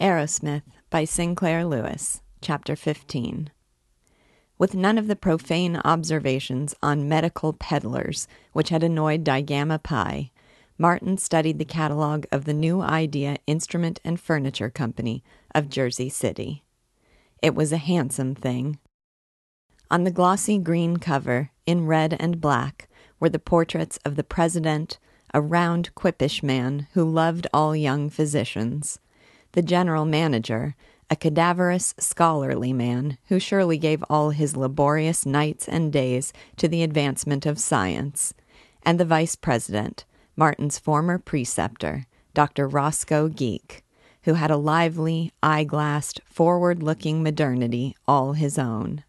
Arrowsmith by Sinclair Lewis, Chapter 15. With none of the profane observations on medical peddlers which had annoyed DiGamma Pi, Martin studied the catalog of the New Idea Instrument and Furniture Company of Jersey City. It was a handsome thing. On the glossy green cover, in red and black, were the portraits of the president, a round, quippish man who loved all young physicians, the general manager, a cadaverous, scholarly man who surely gave all his laborious nights and days to the advancement of science, and the vice president, Martin's former preceptor, Dr. Roscoe Geek, who had a lively, eye-glassed, forward-looking modernity all his own.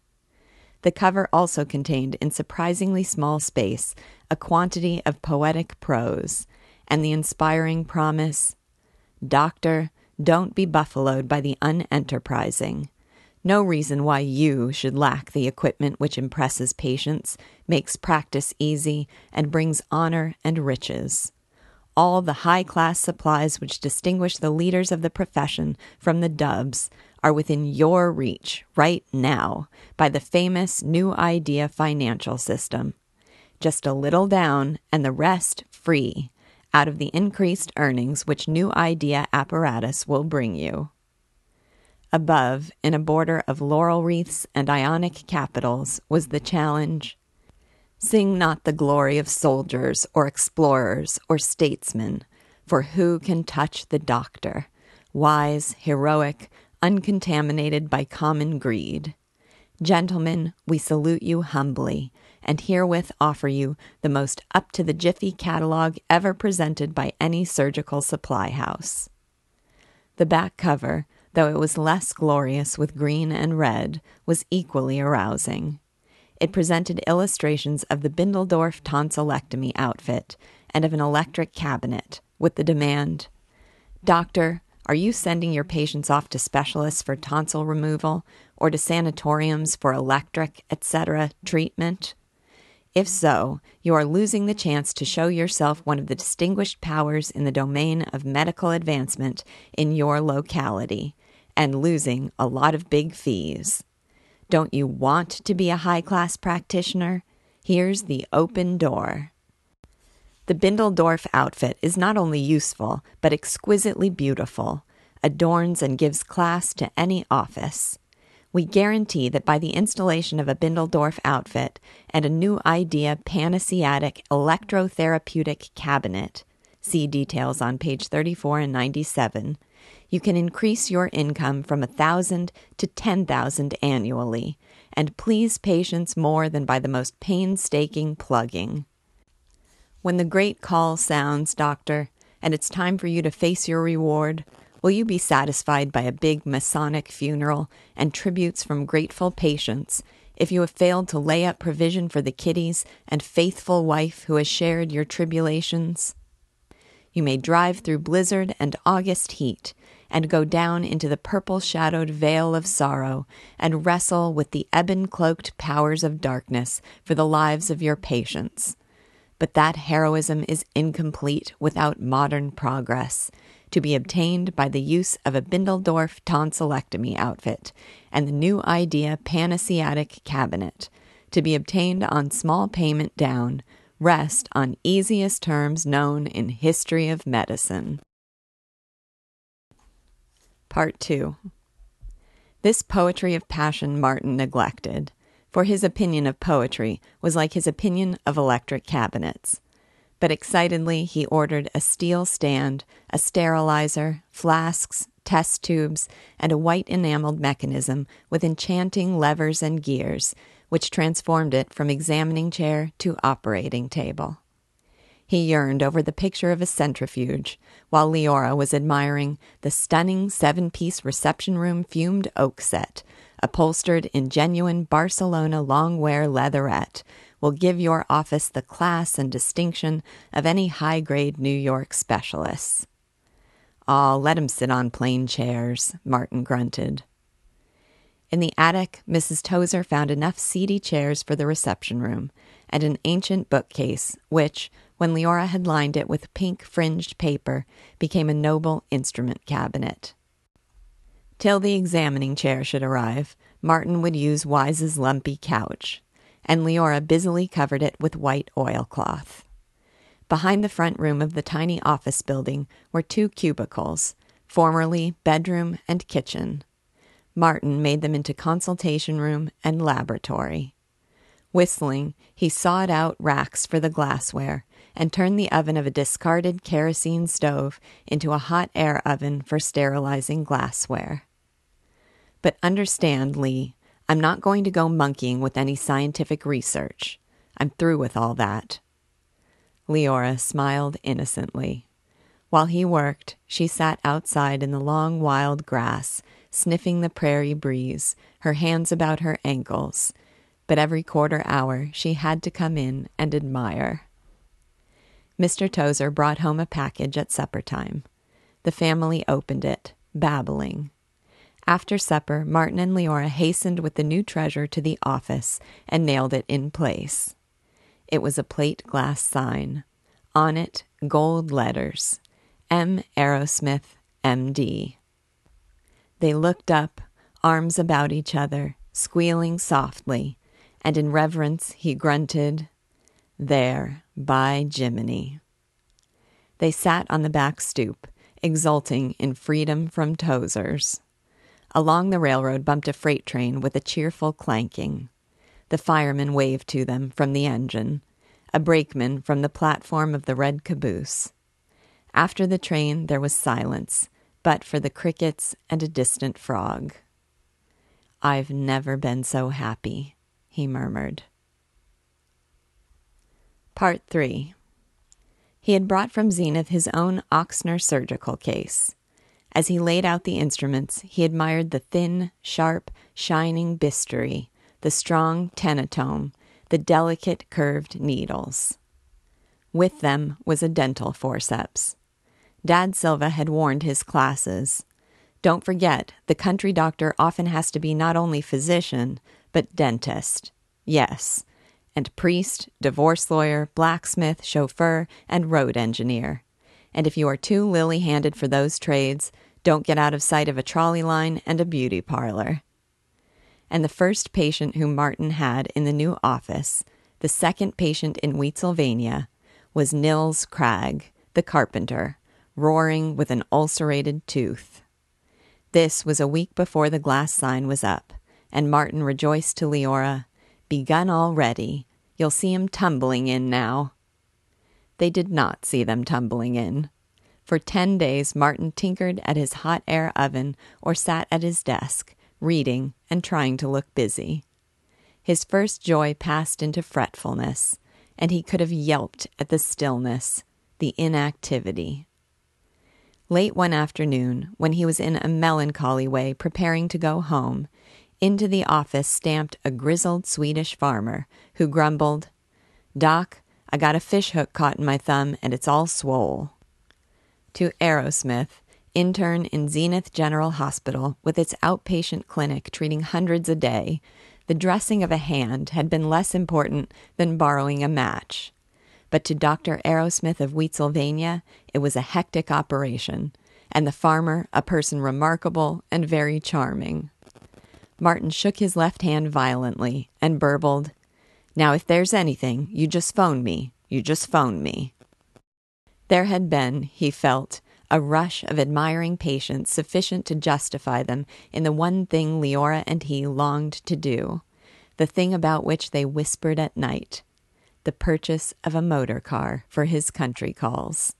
The cover also contained, in surprisingly small space, a quantity of poetic prose, and the inspiring promise, "Doctor, don't be buffaloed by the unenterprising. No reason why you should lack the equipment which impresses patients, makes practice easy, and brings honor and riches. All the high-class supplies which distinguish the leaders of the profession from the dubs are within your reach right now by the famous New Idea financial system. Just a little down and the rest free, out of the increased earnings which New Idea apparatus will bring you." Above, in a border of laurel wreaths and Ionic capitals, was the challenge, "Sing not the glory of soldiers or explorers or statesmen, for who can touch the doctor, wise, heroic, uncontaminated by common greed? Gentlemen, we salute you humbly, and herewith offer you the most up-to-the-jiffy catalog ever presented by any surgical supply house." The back cover, though it was less glorious with green and red, was equally arousing. It presented illustrations of the Bindeldorf tonsillectomy outfit and of an electric cabinet, with the demand, "Doctor, are you sending your patients off to specialists for tonsil removal or to sanatoriums for electric, etc. treatment? If so, you are losing the chance to show yourself one of the distinguished powers in the domain of medical advancement in your locality, and losing a lot of big fees. Don't you want to be a high-class practitioner? Here's the open door." The Bindeldorf outfit is not only useful, but exquisitely beautiful, adorns and gives class to any office. We guarantee that by the installation of a Bindeldorf outfit and a New Idea Pan-Asiatic electrotherapeutic cabinet, see details on page 34 and 97, you can increase your income from $1,000 to $10,000 annually, and please patients more than by the most painstaking plugging. When the great call sounds, doctor, and it's time for you to face your reward, will you be satisfied by a big Masonic funeral and tributes from grateful patients if you have failed to lay up provision for the kiddies and faithful wife who has shared your tribulations? You may drive through blizzard and August heat and go down into the purple-shadowed vale of sorrow and wrestle with the ebon-cloaked powers of darkness for the lives of your patients. But that heroism is incomplete without modern progress, to be obtained by the use of a Bindeldorf tonsillectomy outfit and the New Idea Pan-Asiatic cabinet, to be obtained on small payment down, rest on easiest terms known in history of medicine. Part 2. This poetry of passion Martin neglected, for his opinion of poetry was like his opinion of electric cabinets. But excitedly he ordered a steel stand, a sterilizer, flasks, test tubes, and a white enameled mechanism with enchanting levers and gears, which transformed it from examining chair to operating table. He yearned over the picture of a centrifuge, while Leora was admiring the stunning 7-piece reception room fumed oak set, upholstered in genuine Barcelona longwear leatherette, will give your office the class and distinction of any high-grade New York specialists. "Aw, let him sit on plain chairs," Martin grunted. In the attic, Mrs. Tozer found enough seedy chairs for the reception room, and an ancient bookcase, which, when Leora had lined it with pink-fringed paper, became a noble instrument cabinet. Till the examining chair should arrive, Martin would use Wise's lumpy couch, and Leora busily covered it with white oilcloth. Behind the front room of the tiny office building were two cubicles, formerly bedroom and kitchen. Martin made them into consultation room and laboratory. Whistling, he sawed out racks for the glassware and turned the oven of a discarded kerosene stove into a hot air oven for sterilizing glassware. But understand, Lee, I'm not going to go monkeying with any scientific research. I'm through with all that. Leora smiled innocently. While he worked, she sat outside in the long wild grass, sniffing the prairie breeze, her hands about her ankles— but every quarter hour she had to come in and admire. Mr. Tozer brought home a package at supper time. The family opened it, babbling. After supper, Martin and Leora hastened with the new treasure to the office and nailed it in place. It was a plate glass sign. On it, gold letters, M. Arrowsmith, M.D. They looked up, arms about each other, squealing softly, and in reverence he grunted, "There, by Jiminy." They sat on the back stoop, exulting in freedom from Tozers. Along the railroad bumped a freight train with a cheerful clanking. The fireman waved to them from the engine, a brakeman from the platform of the red caboose. After the train there was silence, but for the crickets and a distant frog. "I've never been so happy," he murmured. Part 3. He had brought from Zenith his own Ochsner surgical case. As he laid out the instruments, he admired the thin, sharp, shining bisturi, the strong tenatome, the delicate curved needles. With them was a dental forceps. Dad Silva had warned his classes. Don't forget, the country doctor often has to be not only physician, but dentist, yes, and priest, divorce lawyer, blacksmith, chauffeur, and road engineer. And if you are too lily-handed for those trades, don't get out of sight of a trolley line and a beauty parlor. And the first patient whom Martin had in the new office, the second patient in Wheatsylvania, was Nils Cragg, the carpenter, roaring with an ulcerated tooth. This was a week before the glass sign was up. And Martin rejoiced to Leora, "Begun already. You'll see him tumbling in now." They did not see them tumbling in. For 10 days Martin tinkered at his hot air oven or sat at his desk, reading and trying to look busy. His first joy passed into fretfulness, and he could have yelped at the stillness, the inactivity. Late one afternoon, when he was in a melancholy way preparing to go home, into the office stamped a grizzled Swedish farmer, who grumbled, "Doc, I got a fish hook caught in my thumb, and it's all swole." To Arrowsmith, intern in Zenith General Hospital, with its outpatient clinic treating hundreds a day, the dressing of a hand had been less important than borrowing a match. But to Dr. Arrowsmith of Wheatsylvania, it was a hectic operation, and the farmer a person remarkable and very charming. Martin shook his left hand violently and burbled, "Now if there's anything, you just phone me. You just phone me." There had been, he felt, a rush of admiring patience sufficient to justify them in the one thing Leora and he longed to do, the thing about which they whispered at night, the purchase of a motor car for his country calls.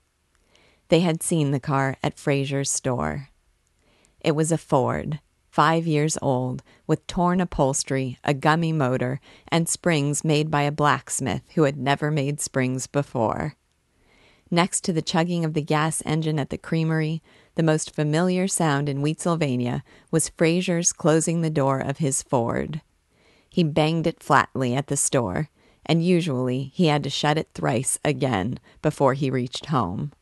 They had seen the car at Fraser's store. It was a Ford, 5 years old, with torn upholstery, a gummy motor, and springs made by a blacksmith who had never made springs before. Next to the chugging of the gas engine at the creamery, the most familiar sound in Wheatsylvania was Fraser's closing the door of his Ford. He banged it flatly at the store, and usually he had to shut it thrice again before he reached home.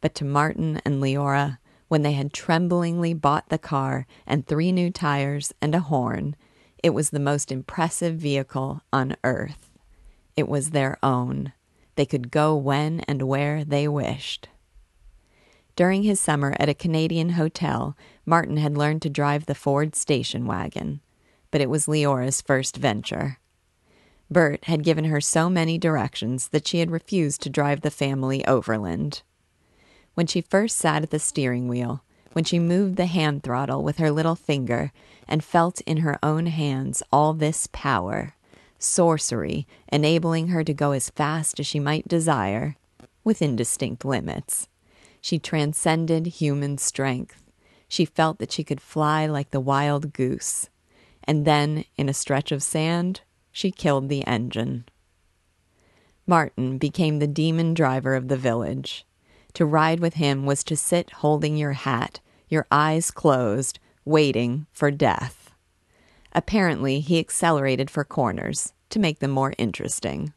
But to Martin and Leora, when they had tremblingly bought the car and 3 new tires and a horn, it was the most impressive vehicle on earth. It was their own. They could go when and where they wished. During his summer at a Canadian hotel, Martin had learned to drive the Ford station wagon, but it was Leora's first venture. Bert had given her so many directions that she had refused to drive the family overland. When she first sat at the steering wheel, when she moved the hand throttle with her little finger and felt in her own hands all this power, sorcery enabling her to go as fast as she might desire, within distinct limits, she transcended human strength. She felt that she could fly like the wild goose. And then, in a stretch of sand, she killed the engine. Martin became the demon driver of the village. To ride with him was to sit holding your hat, your eyes closed, waiting for death. Apparently, he accelerated for corners to make them more interesting.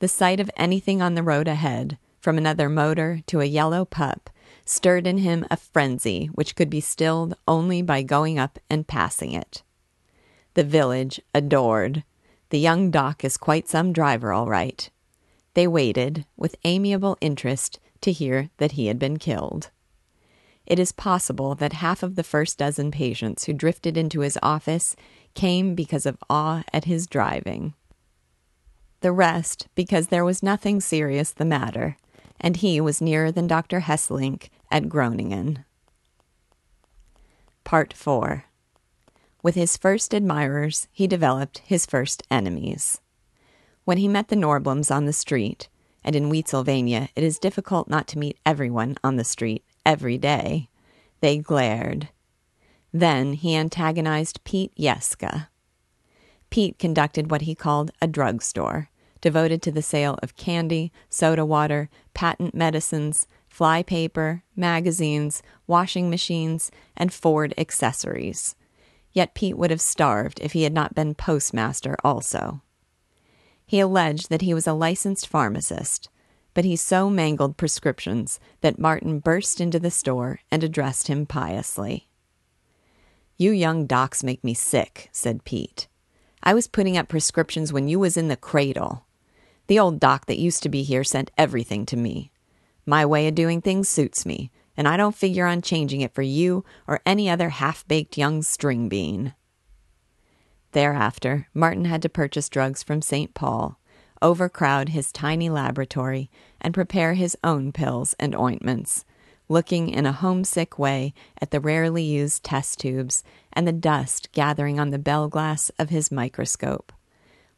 The sight of anything on the road ahead, from another motor to a yellow pup, stirred in him a frenzy which could be stilled only by going up and passing it. The village adored. The young doc is quite some driver, all right. They waited, with amiable interest, to hear that he had been killed. It is possible that half of the first dozen patients who drifted into his office came because of awe at his driving. The rest because there was nothing serious the matter, and he was nearer than Dr. Hesselink at Groningen. Part 4. With his first admirers, he developed his first enemies. When he met the Norblums on the street, and in Wheatsylvania it is difficult not to meet everyone on the street every day, they glared. Then he antagonized Pete Yeska. Pete conducted what he called a drugstore, devoted to the sale of candy, soda water, patent medicines, fly paper, magazines, washing machines, and Ford accessories. Yet Pete would have starved if he had not been postmaster also. He alleged that he was a licensed pharmacist, but he so mangled prescriptions that Martin burst into the store and addressed him piously. "You young docs make me sick," said Pete. "I was putting up prescriptions when you was in the cradle. The old doc that used to be here sent everything to me. My way of doing things suits me, and I don't figure on changing it for you or any other half-baked young string bean." Thereafter, Martin had to purchase drugs from St. Paul, overcrowd his tiny laboratory, and prepare his own pills and ointments, looking in a homesick way at the rarely used test tubes and the dust gathering on the bell glass of his microscope,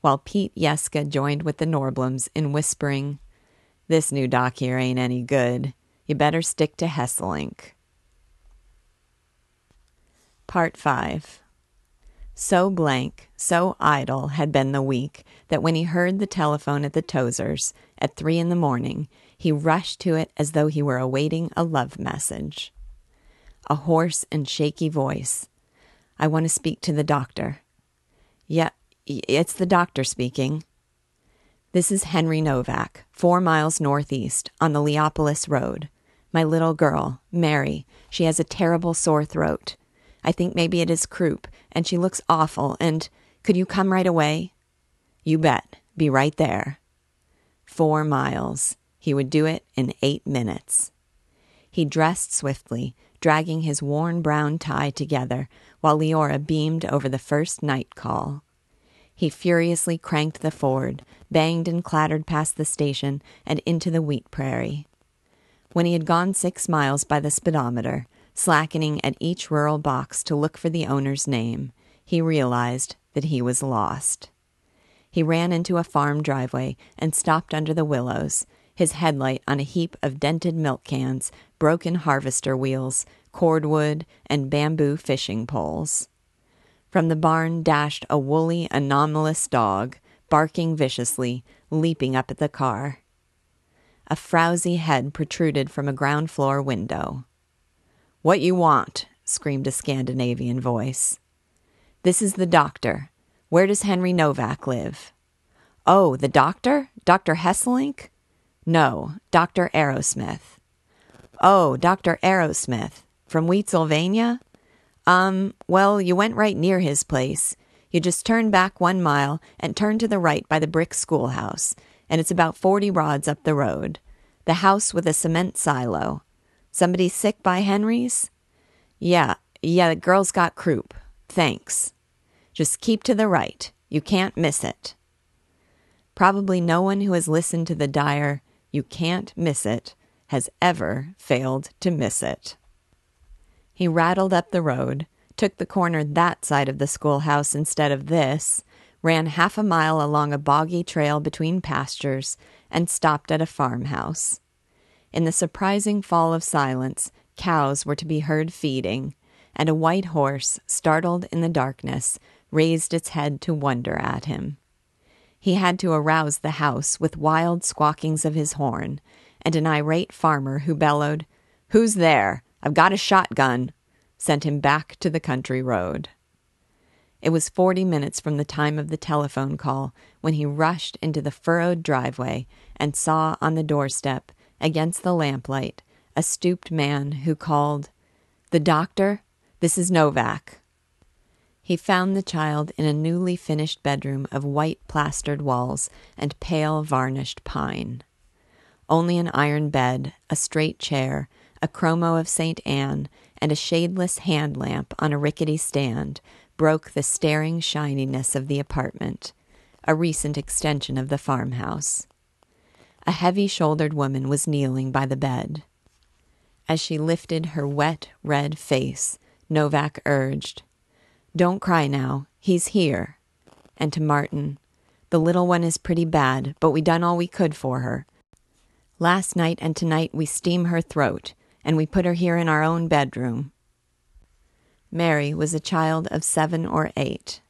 while Pete Yeska joined with the Norblums in whispering, "This new doc here ain't any good. You better stick to Hesselink." Part 5. So blank, so idle had been the week that when he heard the telephone at the Tozers at 3 a.m, he rushed to it as though he were awaiting a love message. A hoarse and shaky voice. "I want to speak to the doctor." "Yeah, it's the doctor speaking." "This is Henry Novak, 4 miles northeast, on the Leopolis Road. My little girl, Mary, she has a terrible sore throat. I think maybe it is croup, and she looks awful, and could you come right away?" "You bet. Be right there." 4 miles. He would do it in 8 minutes. He dressed swiftly, dragging his worn brown tie together, while Leora beamed over the first night call. He furiously cranked the Ford, banged and clattered past the station and into the wheat prairie. When he had gone 6 miles by the speedometer, slackening at each rural box to look for the owner's name, he realized that he was lost. He ran into a farm driveway and stopped under the willows, his headlight on a heap of dented milk cans, broken harvester wheels, cordwood, and bamboo fishing poles. From the barn dashed a woolly, anomalous dog, barking viciously, leaping up at the car. A frowsy head protruded from a ground-floor window. "What you want?" screamed a Scandinavian voice. "This is the doctor. Where does Henry Novak live?" "Oh, the doctor? Dr. Hesselink?" "No, Dr. Arrowsmith." "Oh, Dr. Arrowsmith. From Wheatsylvania? Well, you went right near his place. You just turn back 1 mile and turn to the right by the brick schoolhouse, and it's about 40 rods up the road. The house with a cement silo. Somebody sick by Henry's? Yeah, the girl's got croup. Thanks. Just keep to the right. You can't miss it. Probably no one who has listened to the dire, you can't miss it, has ever failed to miss it. He rattled up the road, took the corner that side of the schoolhouse instead of this, ran half a mile along a boggy trail between pastures, and stopped at a farmhouse. In the surprising fall of silence, cows were to be heard feeding, and a white horse, startled in the darkness, raised its head to wonder at him. He had to arouse the house with wild squawkings of his horn, and an irate farmer who bellowed, "Who's there? I've got a shotgun," sent him back to the country road. It was 40 minutes from the time of the telephone call when he rushed into the furrowed driveway and saw on the doorstep, against the lamplight, a stooped man who called, "The doctor? This is Novak." He found the child in a newly finished bedroom of white plastered walls and pale varnished pine. Only an iron bed, a straight chair, a chromo of St. Anne, and a shadeless hand lamp on a rickety stand broke the staring shininess of the apartment, a recent extension of the farmhouse. A heavy-shouldered woman was kneeling by the bed. As she lifted her wet, red face, Novak urged, "Don't cry now. He's here." And to Martin, "The little one is pretty bad, but we done all we could for her. Last night and tonight we steam her throat, and we put her here in our own bedroom." Mary was a child of 7 or 8.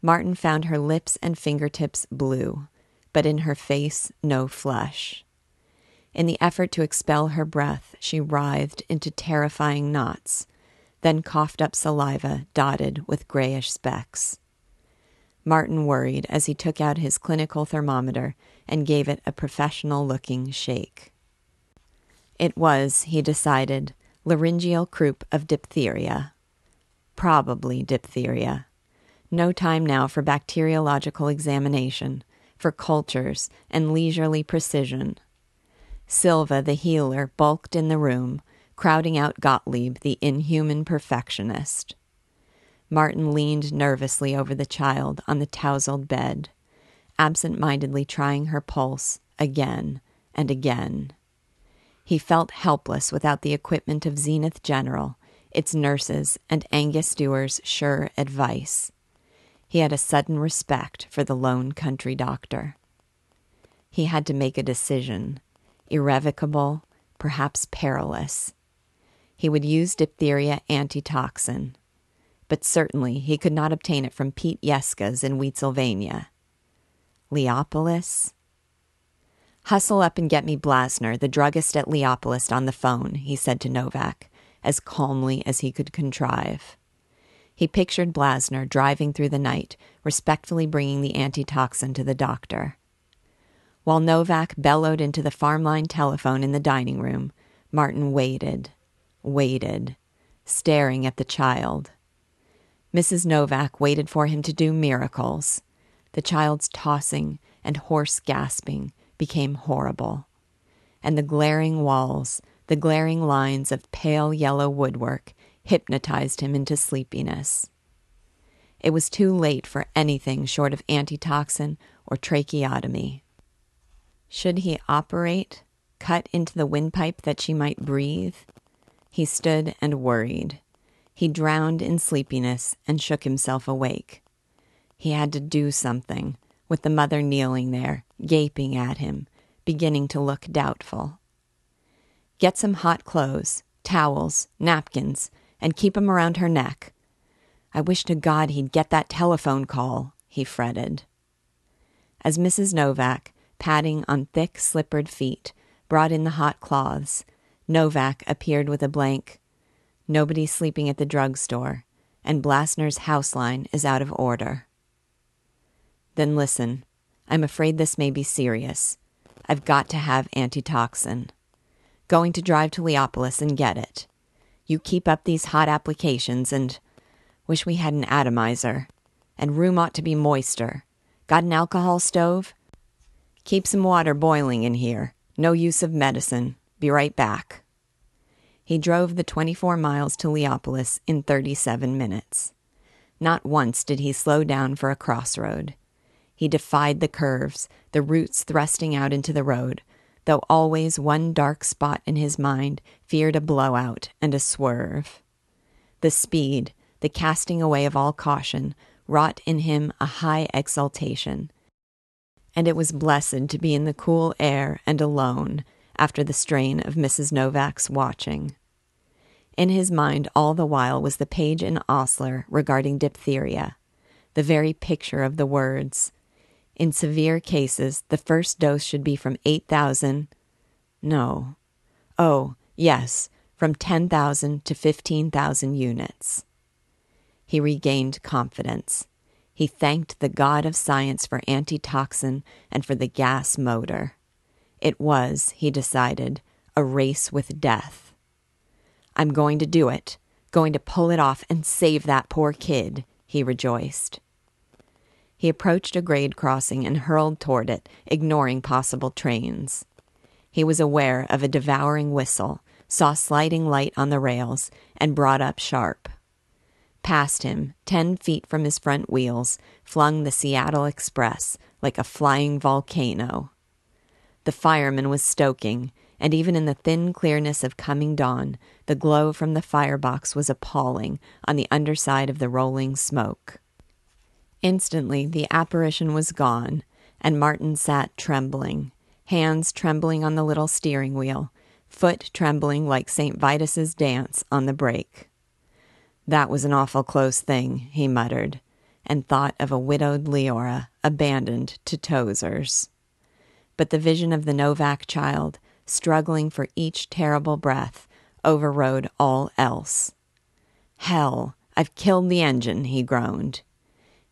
Martin found her lips and fingertips blue, but in her face no flesh. In the effort to expel her breath, she writhed into terrifying knots, then coughed up saliva dotted with grayish specks. Martin worried as he took out his clinical thermometer and gave it a professional-looking shake. It was, he decided, laryngeal croup of diphtheria. Probably diphtheria. No time now for bacteriological examination, for cultures and leisurely precision. Silva, the healer, bulked in the room, crowding out Gottlieb, the inhuman perfectionist. Martin leaned nervously over the child on the tousled bed, absent-mindedly trying her pulse again and again. He felt helpless without the equipment of Zenith General, its nurses, and Angus Stewart's sure advice. He had a sudden respect for the lone country doctor. He had to make a decision, irrevocable, perhaps perilous. He would use diphtheria antitoxin, but certainly he could not obtain it from Pete Yeska's in Wheatsylvania. Leopolis? "Hustle up and get me Blassner, the druggist at Leopolis, on the phone," he said to Novak, as calmly as he could contrive. He pictured Blassner driving through the night, respectfully bringing the antitoxin to the doctor. While Novak bellowed into the farmline telephone in the dining room, Martin waited, staring at the child. Mrs. Novak waited for him to do miracles. The child's tossing and hoarse gasping became horrible. And the glaring walls, the glaring lines of pale yellow woodwork hypnotized him into sleepiness. It was too late for anything short of antitoxin or tracheotomy. Should he operate, cut into the windpipe that she might breathe? He stood and worried. He drowned in sleepiness and shook himself awake. He had to do something, with the mother kneeling there, gaping at him, beginning to look doubtful. Get some hot clothes, towels, napkins, and keep 'em around her neck. I wish to God he'd get that telephone call, he fretted. As Mrs. Novak, padding on thick, slippered feet, brought in the hot cloths, Novak appeared with a blank, "Nobody's sleeping at the drugstore, and Blassner's house line is out of order." "Then listen, I'm afraid this may be serious. I've got to have antitoxin. Going to drive to Leopolis and get it. You keep up these hot applications and... Wish we had an atomizer. And room ought to be moister. Got an alcohol stove? Keep some water boiling in here. No use of medicine. Be right back." he drove the 24 miles to Leopolis in 37 minutes. Not once did he slow down for a crossroad. He defied the curves, the roots thrusting out into the road, though always one dark spot in his mind feared a blowout and a swerve. The speed, the casting away of all caution, wrought in him a high exaltation, and it was blessed to be in the cool air and alone after the strain of Mrs. Novak's watching. In his mind all the while was the page in Osler regarding diphtheria, the very picture of the words. In severe cases, the first dose should be from 8,000... No. Oh, yes, from 10,000 to 15,000 units. He regained confidence. He thanked the God of science for antitoxin and for the gas motor. It was, he decided, a race with death. I'm going to do it. Going to pull it off and save that poor kid, he rejoiced. He approached a grade crossing and hurled toward it, ignoring possible trains. He was aware of a devouring whistle, saw sliding light on the rails, and brought up sharp. Past him, 10 feet from his front wheels, flung the Seattle Express like a flying volcano. The fireman was stoking, and even in the thin clearness of coming dawn, the glow from the firebox was appalling on the underside of the rolling smoke. Instantly the apparition was gone, and Martin sat trembling, hands trembling on the little steering wheel, foot trembling like St. Vitus's dance on the brake. That was an awful close thing, he muttered, and thought of a widowed Leora abandoned to tozers. But the vision of the Novak child, struggling for each terrible breath, overrode all else. Hell, I've killed the engine, he groaned.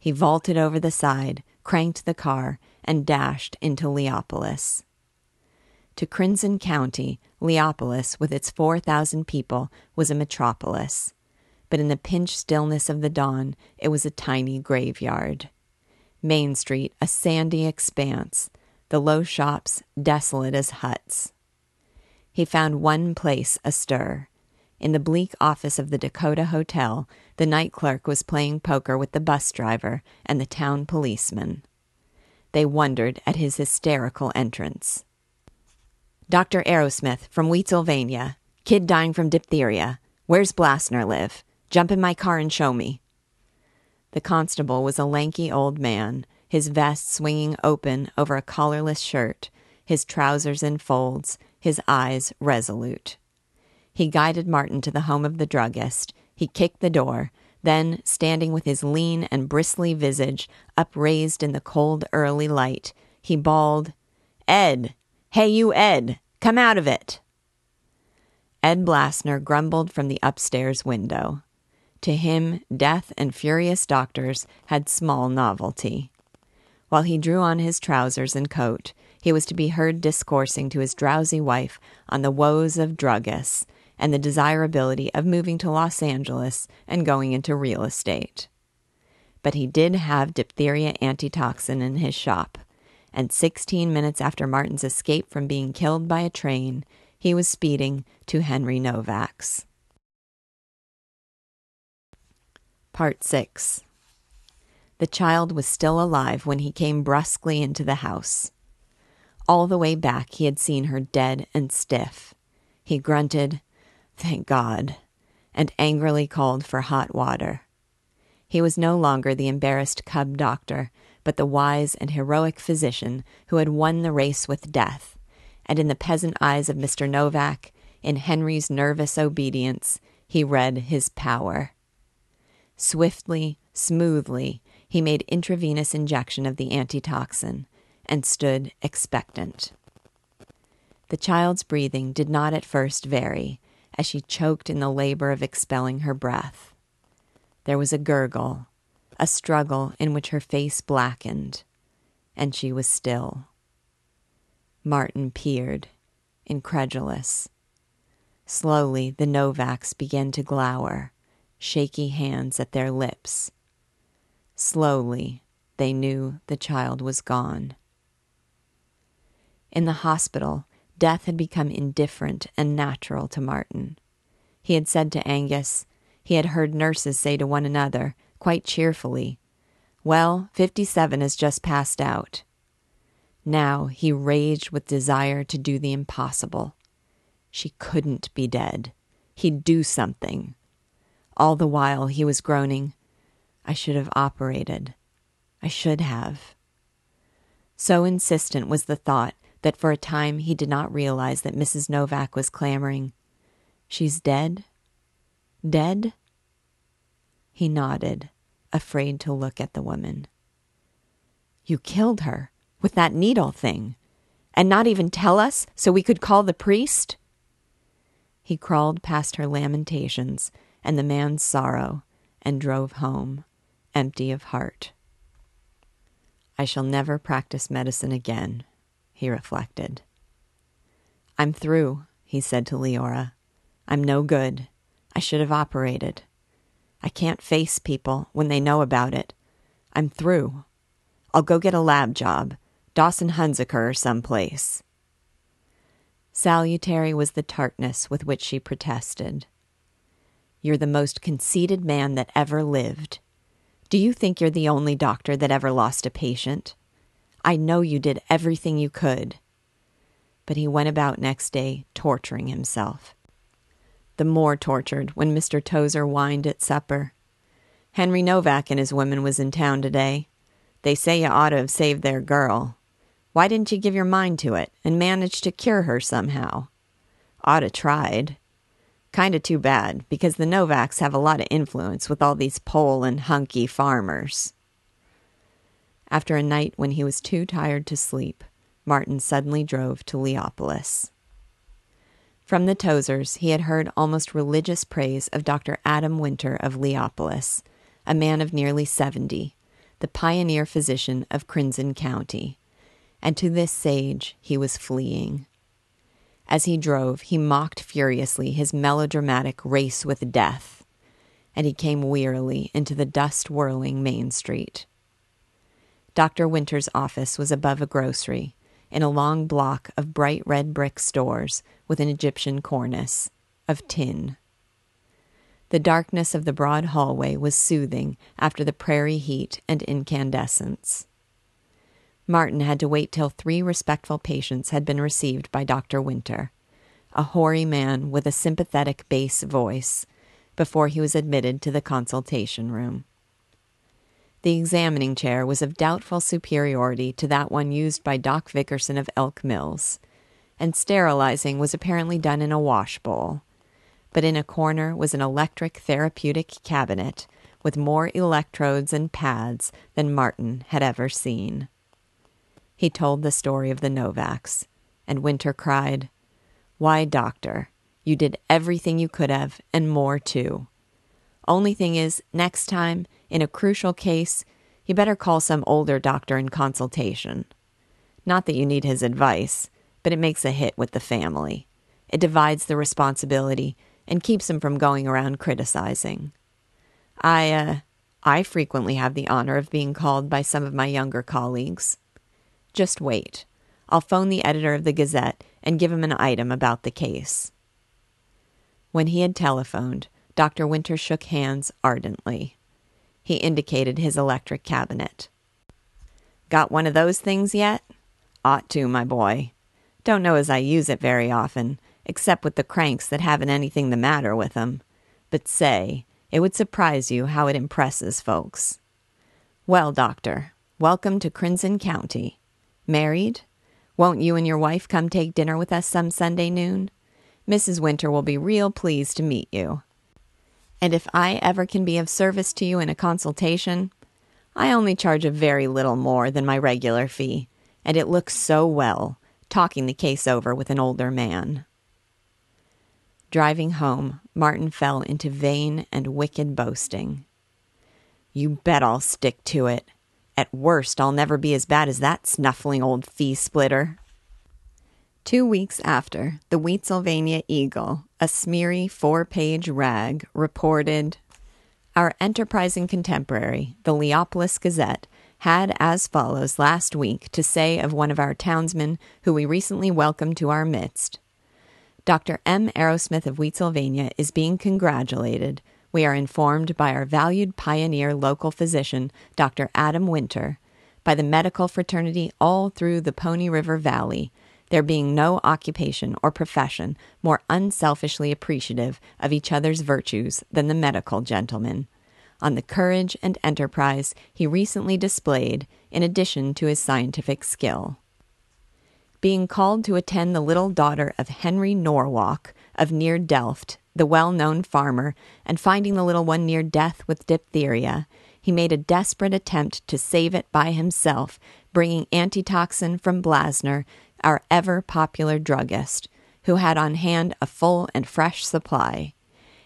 He vaulted over the side, cranked the car, and dashed into Leopolis. To Crimson County, Leopolis, with its 4,000 people, was a metropolis. But in the pinch stillness of the dawn, it was a tiny graveyard. Main Street, a sandy expanse, the low shops desolate as huts. He found one place astir. In the bleak office of the Dakota Hotel, the night clerk was playing poker with the bus driver and the town policeman. They wondered at his hysterical entrance. Dr. Arrowsmith, from Wheatsylvania. Kid dying from diphtheria. Where's Blassner live? Jump in my car and show me. The constable was a lanky old man, his vest swinging open over a collarless shirt, his trousers in folds, his eyes resolute. He guided Martin to the home of the druggist. He kicked the door, then, standing with his lean and bristly visage upraised in the cold early light, he bawled, "Ed! Hey you, Ed! Come out of it!" Ed Blassner grumbled from the upstairs window. To him, death and furious doctors had small novelty. While he drew on his trousers and coat, he was to be heard discoursing to his drowsy wife on the woes of druggists, and the desirability of moving to Los Angeles and going into real estate. But he did have diphtheria antitoxin in his shop, and 16 minutes after Martin's escape from being killed by a train, he was speeding to Henry Novak's. Part 6. The child was still alive when he came brusquely into the house. All the way back he had seen her dead and stiff. He grunted, "Thank God," and angrily called for hot water. He was no longer the embarrassed cub doctor, but the wise and heroic physician who had won the race with death, and in the peasant eyes of Mr. Novak, in Henry's nervous obedience, he read his power. Swiftly, smoothly, he made intravenous injection of the antitoxin, and stood expectant. The child's breathing did not at first vary, as she choked in the labor of expelling her breath. There was a gurgle, a struggle in which her face blackened, and she was still. Martin peered, incredulous. Slowly the Novaks began to glower, shaky hands at their lips. Slowly they knew the child was gone. In the hospital, death had become indifferent and natural to Martin. he had said to Angus. He had heard nurses say to one another, quite cheerfully, "Well, 57 has just passed out." Now he raged with desire to do the impossible. She couldn't be dead. He'd do something. All the while he was groaning, "I should have operated. I should have." So insistent was the thought that for a time he did not realize that Mrs. Novak was clamoring, "She's dead? Dead?" He nodded, afraid to look at the woman. "You killed her with that needle thing, and not even tell us so we could call the priest?" He crawled past her lamentations and the man's sorrow and drove home, empty of heart. "I shall never practice medicine again," he reflected. "I'm through," he said to Leora. "I'm no good. I should have operated. I can't face people when they know about it. I'm through. I'll go get a lab job, Dawson Hunziker or someplace." Salutary was the tartness with which she protested. "You're the most conceited man that ever lived. Do you think you're the only doctor that ever lost a patient? I know you did everything you could." But he went about next day torturing himself. The more tortured when Mr. Tozer whined at supper, "Henry Novak and his women was in town today. They say you ought to have saved their girl. Why didn't you give your mind to it and manage to cure her somehow? Oughta tried. Kinda too bad, because the Novaks have a lot of influence with all these pole and hunky farmers." After a night when he was too tired to sleep, Martin suddenly drove to Leopolis. From the Tozers he had heard almost religious praise of Dr. Adam Winter of Leopolis, a man of nearly 70, the pioneer physician of Crimson County, and to this sage he was fleeing. As he drove, he mocked furiously his melodramatic race with death, and he came wearily into the dust-whirling Main Street. Dr. Winter's office was above a grocery, in a long block of bright red brick stores with an Egyptian cornice, of tin. The darkness of the broad hallway was soothing after the prairie heat and incandescence. Martin had to wait till 3 respectful patients had been received by Dr. Winter, a hoary man with a sympathetic bass voice, before he was admitted to the consultation room. The examining chair was of doubtful superiority to that one used by Doc Vickerson of Elk Mills, and sterilizing was apparently done in a wash bowl, but in a corner was an electric therapeutic cabinet with more electrodes and pads than Martin had ever seen. He told the story of the Novaks, and Winter cried, "Why, doctor, you did everything you could have, and more, too. Only thing is, next time, in a crucial case, you better call some older doctor in consultation. Not that you need his advice, but it makes a hit with the family. It divides the responsibility and keeps him from going around criticizing. I frequently have the honor of being called by some of my younger colleagues. Just wait. I'll phone the editor of the Gazette and give him an item about the case." When he had telephoned, Dr. Winter shook hands ardently. He indicated his electric cabinet. "Got one of those things yet? Ought to, my boy. Don't know as I use it very often, except with the cranks that haven't anything the matter with them. But say, it would surprise you how it impresses folks. Well, doctor, welcome to Crimson County. Married? Won't you and your wife come take dinner with us some Sunday noon? Mrs. Winter will be real pleased to meet you. And if I ever can be of service to you in a consultation, I only charge a very little more than my regular fee, and it looks so well, talking the case over with an older man." Driving home, Martin fell into vain and wicked boasting. "You bet I'll stick to it. At worst, I'll never be as bad as that snuffling old fee-splitter." 2 weeks after, the Wheatsylvania Eagle, a smeary 4-page rag, reported, "Our enterprising contemporary, the Leopolis Gazette, had as follows last week to say of one of our townsmen who we recently welcomed to our midst. Dr. M. Arrowsmith of Wheatsylvania is being congratulated, we are informed by our valued pioneer local physician, Dr. Adam Winter, by the medical fraternity all through the Pony River Valley, there being no occupation or profession more unselfishly appreciative of each other's virtues than the medical gentleman, on the courage and enterprise he recently displayed in addition to his scientific skill. Being called to attend the little daughter of Henry Norwalk of near Delft, the well-known farmer, and finding the little one near death with diphtheria, he made a desperate attempt to save it by himself, bringing antitoxin from Blassner, our ever-popular druggist, who had on hand a full and fresh supply.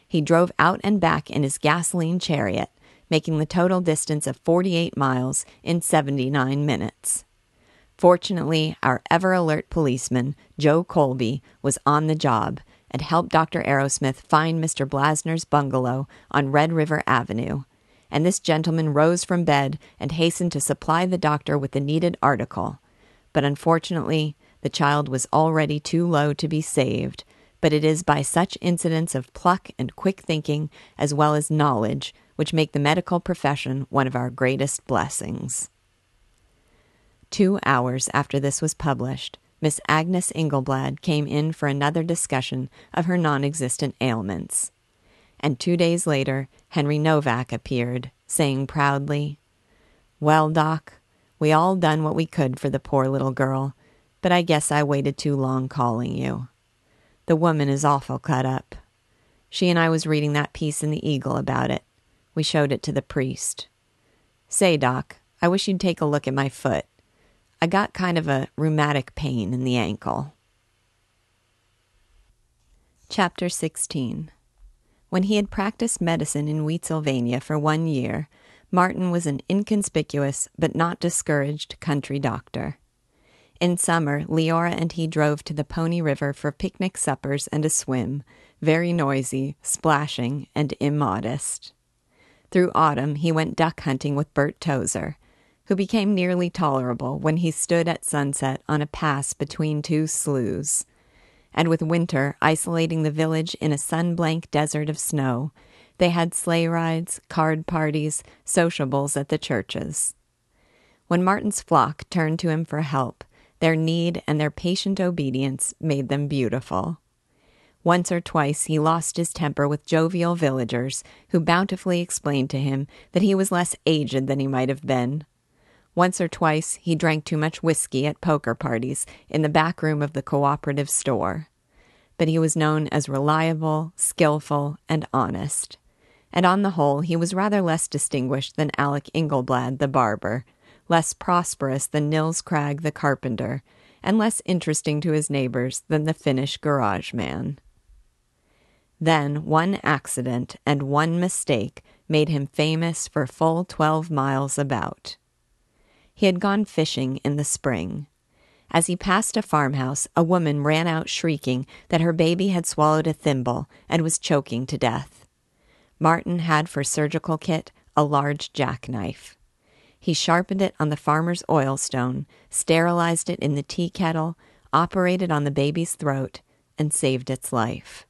He drove out and back in his gasoline chariot, making the total distance of 48 miles in 79 minutes. Fortunately, our ever-alert policeman, Joe Colby, was on the job and helped Dr. Arrowsmith find Mr. Blassner's bungalow on Red River Avenue, and this gentleman rose from bed and hastened to supply the doctor with the needed article. But unfortunately, the child was already too low to be saved, but it is by such incidents of pluck and quick thinking, as well as knowledge, which make the medical profession one of our greatest blessings. 2 hours after this was published, Miss Agnes Ingleblad came in for another discussion of her non-existent ailments. And 2 days later, Henry Novak appeared, saying proudly, "Well, Doc, we all done what we could for the poor little girl, but I guess I waited too long calling you. The woman is awful cut up. She and I was reading that piece in the Eagle about it. We showed it to the priest. Say, Doc, I wish you'd take a look at my foot. I got kind of a rheumatic pain in the ankle." Chapter 16. When he had practiced medicine in Wheatsylvania for 1 year, Martin was an inconspicuous but not discouraged country doctor. In summer, Leora and he drove to the Pony River for picnic suppers and a swim, very noisy, splashing, and immodest. Through autumn, he went duck hunting with Bert Tozer, who became nearly tolerable when he stood at sunset on a pass between two sloughs, and with winter isolating the village in a sun-blank desert of snow, they had sleigh rides, card parties, sociables at the churches. When Martin's flock turned to him for help, their need and their patient obedience made them beautiful. Once or twice he lost his temper with jovial villagers who bountifully explained to him that he was less aged than he might have been. Once or twice he drank too much whiskey at poker parties in the back room of the cooperative store. But he was known as reliable, skillful, and honest. And on the whole he was rather less distinguished than Alec Ingleblad the barber, less prosperous than Nils Cragg the carpenter, and less interesting to his neighbors than the Finnish garage man. Then one accident and one mistake made him famous for full 12 miles about. He had gone fishing in the spring. As he passed a farmhouse, a woman ran out shrieking that her baby had swallowed a thimble and was choking to death. Martin had for surgical kit a large jackknife. He sharpened it on the farmer's oil stone, sterilized it in the tea kettle, operated on the baby's throat, and saved its life.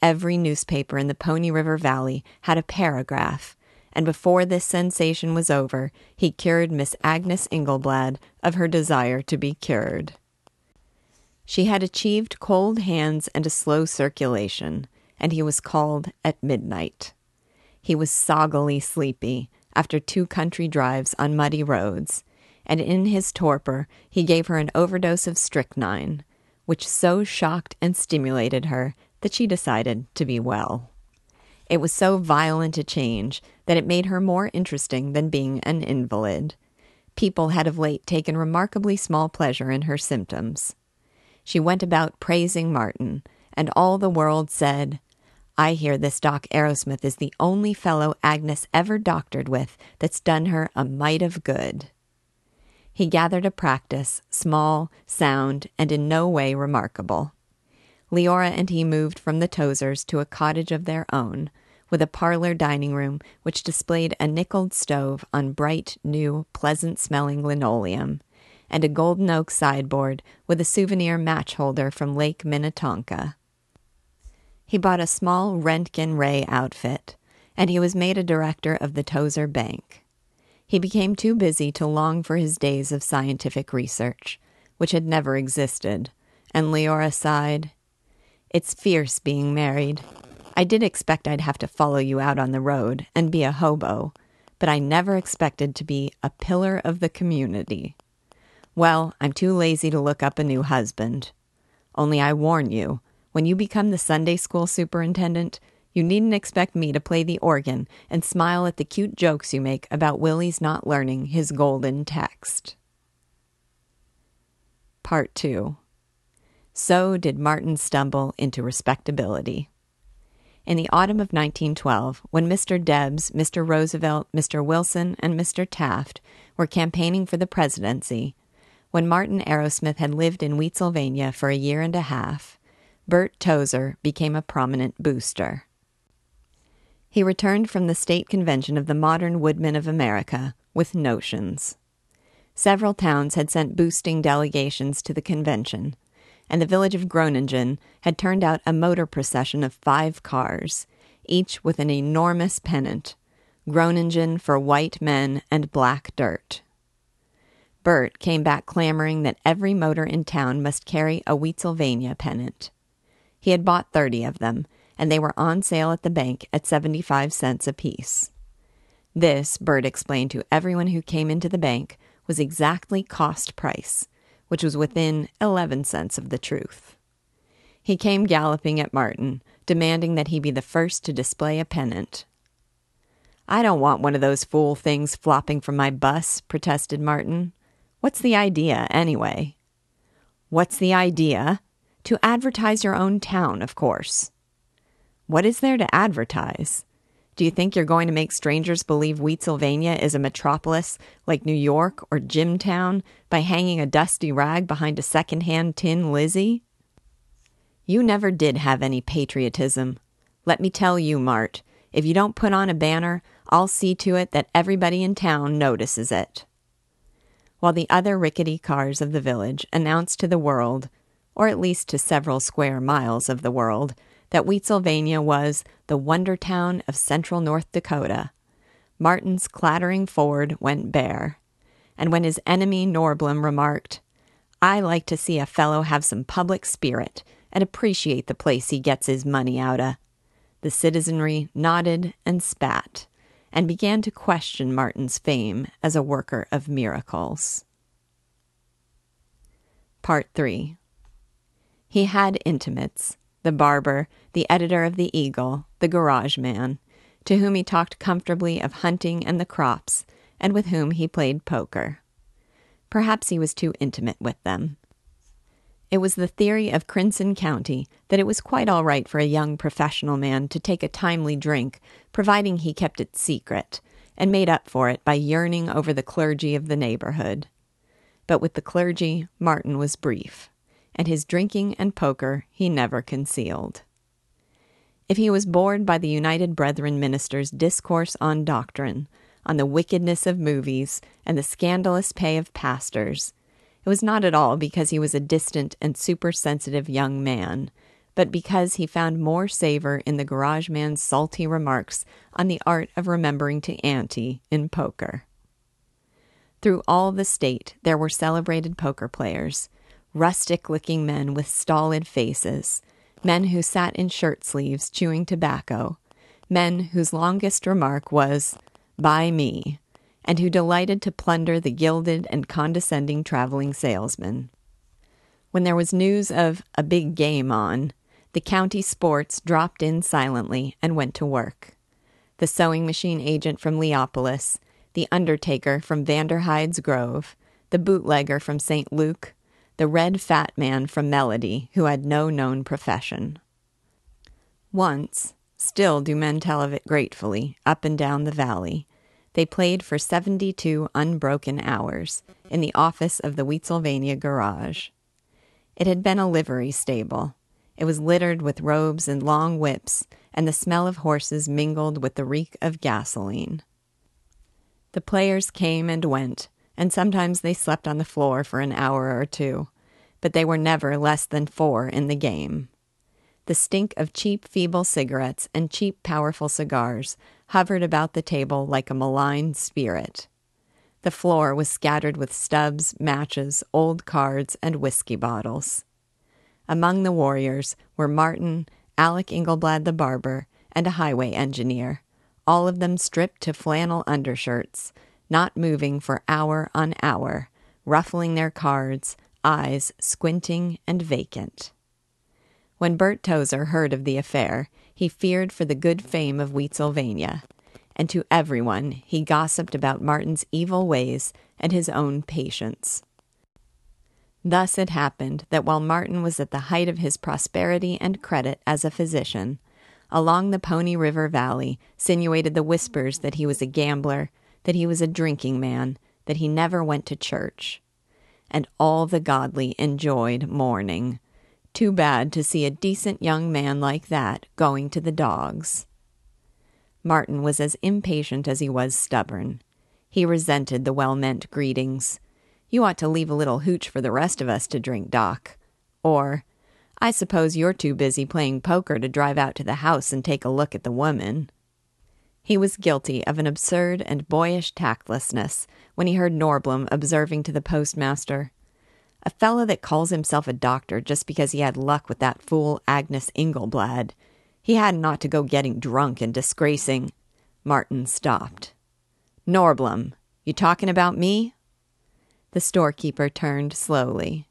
Every newspaper in the Pony River Valley had a paragraph, and before this sensation was over, he cured Miss Agnes Ingleblad of her desire to be cured. She had achieved cold hands and a slow circulation, and he was called at midnight. He was soggily sleepy, after 2 country drives on muddy roads, and in his torpor he gave her an overdose of strychnine, which so shocked and stimulated her that she decided to be well. It was so violent a change that it made her more interesting than being an invalid. People had of late taken remarkably small pleasure in her symptoms. She went about praising Martin, and all the world said, "I hear this Doc Arrowsmith is the only fellow Agnes ever doctored with that's done her a mite of good." He gathered a practice, small, sound, and in no way remarkable. Leora and he moved from the Tozers to a cottage of their own, with a parlor dining room which displayed a nickeled stove on bright, new, pleasant-smelling linoleum, and a golden oak sideboard with a souvenir match holder from Lake Minnetonka. He bought a small Röntgen Ray outfit, and he was made a director of the Tozer Bank. He became too busy to long for his days of scientific research, which had never existed, and Leora sighed. "It's fierce being married. I did expect I'd have to follow you out on the road and be a hobo, but I never expected to be a pillar of the community. Well, I'm too lazy to look up a new husband. Only I warn you, when you become the Sunday school superintendent, you needn't expect me to play the organ and smile at the cute jokes you make about Willie's not learning his golden text." Part 2. So did Martin stumble into respectability. In the autumn of 1912, when Mr. Debs, Mr. Roosevelt, Mr. Wilson, and Mr. Taft were campaigning for the presidency, when Martin Arrowsmith had lived in Wheatsylvania for a year and a half, Bert Tozer became a prominent booster. He returned from the state convention of the Modern Woodmen of America with notions. Several towns had sent boosting delegations to the convention, and the village of Groningen had turned out a motor procession of 5 cars, each with an enormous pennant, "Groningen for white men and black dirt." Bert came back clamoring that every motor in town must carry a Wheatsylvania pennant. He had bought 30 of them, and they were on sale at the bank at 75 cents apiece. This, Bert explained to everyone who came into the bank, was exactly cost price, which was within 11 cents of the truth. He came galloping at Martin, demanding that he be the first to display a pennant. "I don't want one of those fool things flopping from my bus," protested Martin. "What's the idea, anyway?" "What's the idea? To advertise your own town, of course." "What is there to advertise? Do you think you're going to make strangers believe Wheatsylvania is a metropolis like New York or Jimtown by hanging a dusty rag behind a second-hand tin Lizzie? You never did have any patriotism. Let me tell you, Mart, if you don't put on a banner, I'll see to it that everybody in town notices it." While the other rickety cars of the village announced to the world, or at least to several square miles of the world, that Wheatsylvania was the wonder town of central North Dakota, Martin's clattering Ford went bare, and when his enemy Norblom remarked, "I like to see a fellow have some public spirit and appreciate the place he gets his money outa," the citizenry nodded and spat, and began to question Martin's fame as a worker of miracles. Part 3. He had intimates, the barber, the editor of the Eagle, the garage man, to whom he talked comfortably of hunting and the crops, and with whom he played poker. Perhaps he was too intimate with them. It was the theory of Crimson County that it was quite all right for a young professional man to take a timely drink, providing he kept it secret, and made up for it by yearning over the clergy of the neighborhood. But with the clergy, Martin was brief, and his drinking and poker he never concealed. If he was bored by the United Brethren minister's discourse on doctrine, on the wickedness of movies, and the scandalous pay of pastors, it was not at all because he was a distant and supersensitive young man, but because he found more savor in the garage man's salty remarks on the art of remembering to ante in poker. Through all the state there were celebrated poker players, rustic-looking men with stolid faces, men who sat in shirt-sleeves chewing tobacco, men whose longest remark was, "Buy me," and who delighted to plunder the gilded and condescending traveling salesman. When there was news of a big game on, the county sports dropped in silently and went to work. The sewing machine agent from Leopolis, the undertaker from Vanderhyde's Grove, the bootlegger from St. Luke, the red fat man from Melody, who had no known profession. Once, still do men tell of it gratefully, up and down the valley, they played for 72 unbroken hours in the office of the Wheatsylvania garage. It had been a livery stable. It was littered with robes and long whips, and the smell of horses mingled with the reek of gasoline. The players came and went, and sometimes they slept on the floor for an hour or two, but they were never less than four in the game. The stink of cheap, feeble cigarettes and cheap, powerful cigars hovered about the table like a malign spirit. The floor was scattered with stubs, matches, old cards, and whiskey bottles. Among the warriors were Martin, Alec Ingleblad the barber, and a highway engineer, all of them stripped to flannel undershirts, not moving for hour on hour, ruffling their cards, eyes squinting and vacant. When Bert Tozer heard of the affair, he feared for the good fame of Wheatsylvania, and to everyone he gossiped about Martin's evil ways and his own patience. Thus it happened that while Martin was at the height of his prosperity and credit as a physician, along the Pony River Valley sinuated the whispers that he was a gambler, that he was a drinking man, that he never went to church. And all the godly enjoyed mourning. Too bad to see a decent young man like that going to the dogs. Martin was as impatient as he was stubborn. He resented the well-meant greetings. You ought to leave a little hooch for the rest of us to drink, Doc. Or, I suppose you're too busy playing poker to drive out to the house and take a look at the woman. He was guilty of an absurd and boyish tactlessness when he heard Norblom observing to the postmaster, "A fellow that calls himself a doctor just because he had luck with that fool Agnes Ingleblad. He hadn't ought to go getting drunk and disgracing—" Martin stopped. "Norblom, you talking about me?" The storekeeper turned slowly.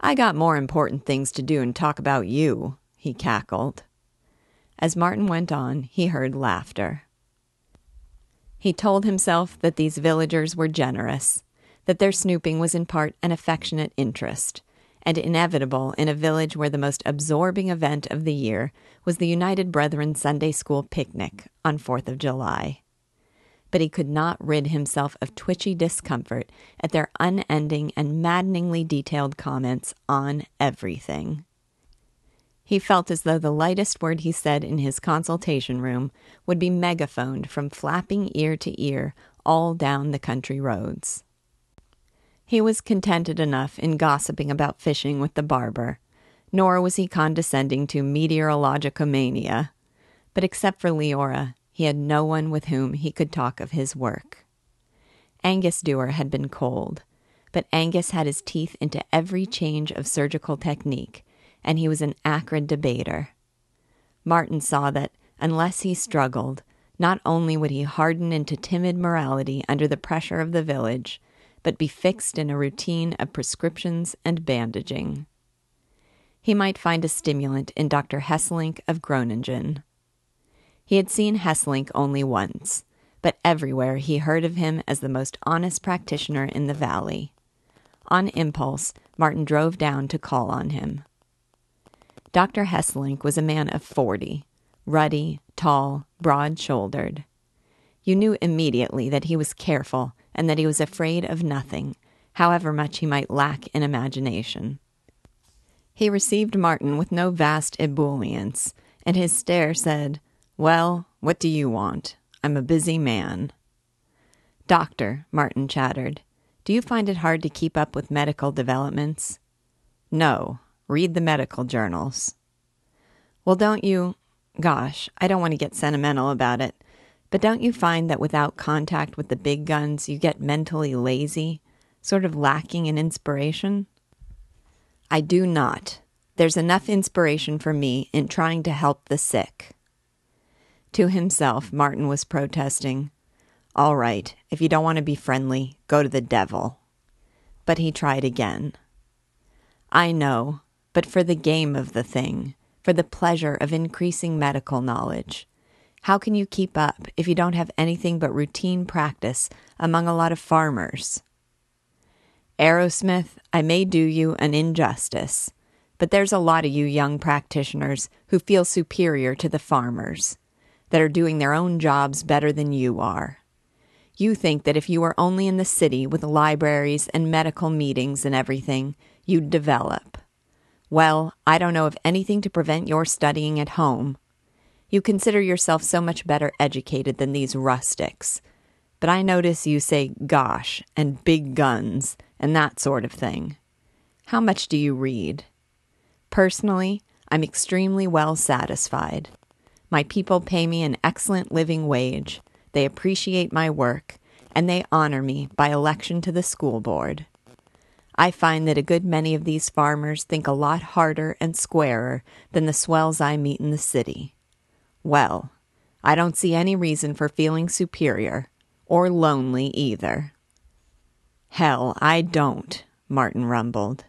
"I got more important things to do and talk about you," he cackled. As Martin went on, he heard laughter. He told himself that these villagers were generous, that their snooping was in part an affectionate interest, and inevitable in a village where the most absorbing event of the year was the United Brethren Sunday School picnic on 4th of July. But he could not rid himself of twitchy discomfort at their unending and maddeningly detailed comments on everything. He felt as though the lightest word he said in his consultation room would be megaphoned from flapping ear to ear all down the country roads. He was contented enough in gossiping about fishing with the barber, nor was he condescending to meteorologicomania. But except for Leora, he had no one with whom he could talk of his work. Angus Dewar had been cold, but Angus had his teeth into every change of surgical technique, and he was an acrid debater. Martin saw that, unless he struggled, not only would he harden into timid morality under the pressure of the village, but be fixed in a routine of prescriptions and bandaging. He might find a stimulant in Dr. Hesselink of Groningen. He had seen Hesselink only once, but everywhere he heard of him as the most honest practitioner in the valley. On impulse, Martin drove down to call on him. Dr. Hesselink was a man of 40, ruddy, tall, broad-shouldered. You knew immediately that he was careful and that he was afraid of nothing, however much he might lack in imagination. He received Martin with no vast ebullience, and his stare said, "Well, what do you want? I'm a busy man." "Doctor," Martin chattered, "do you find it hard to keep up with medical developments?" "No. Read the medical journals." "Well, don't you— gosh, I don't want to get sentimental about it, but don't you find that without contact with the big guns you get mentally lazy, sort of lacking in inspiration?" "I do not. There's enough inspiration for me in trying to help the sick." To himself, Martin was protesting, "All right, if you don't want to be friendly, go to the devil." But he tried again. "I know. But for the game of the thing, for the pleasure of increasing medical knowledge. How can you keep up if you don't have anything but routine practice among a lot of farmers?" "Arrowsmith, I may do you an injustice, but there's a lot of you young practitioners who feel superior to the farmers, that are doing their own jobs better than you are. You think that if you were only in the city with libraries and medical meetings and everything, you'd develop. Well, I don't know of anything to prevent your studying at home. You consider yourself so much better educated than these rustics. but I notice you say gosh and big guns and that sort of thing. How much do you read? Personally, I'm extremely well satisfied. My people pay me an excellent living wage, they appreciate my work, and they honor me by election to the school board. I find that a good many of these farmers think a lot harder and squarer than the swells I meet in the city. Well, I don't see any reason for feeling superior, or lonely either. Hell, I don't, Martin rumbled.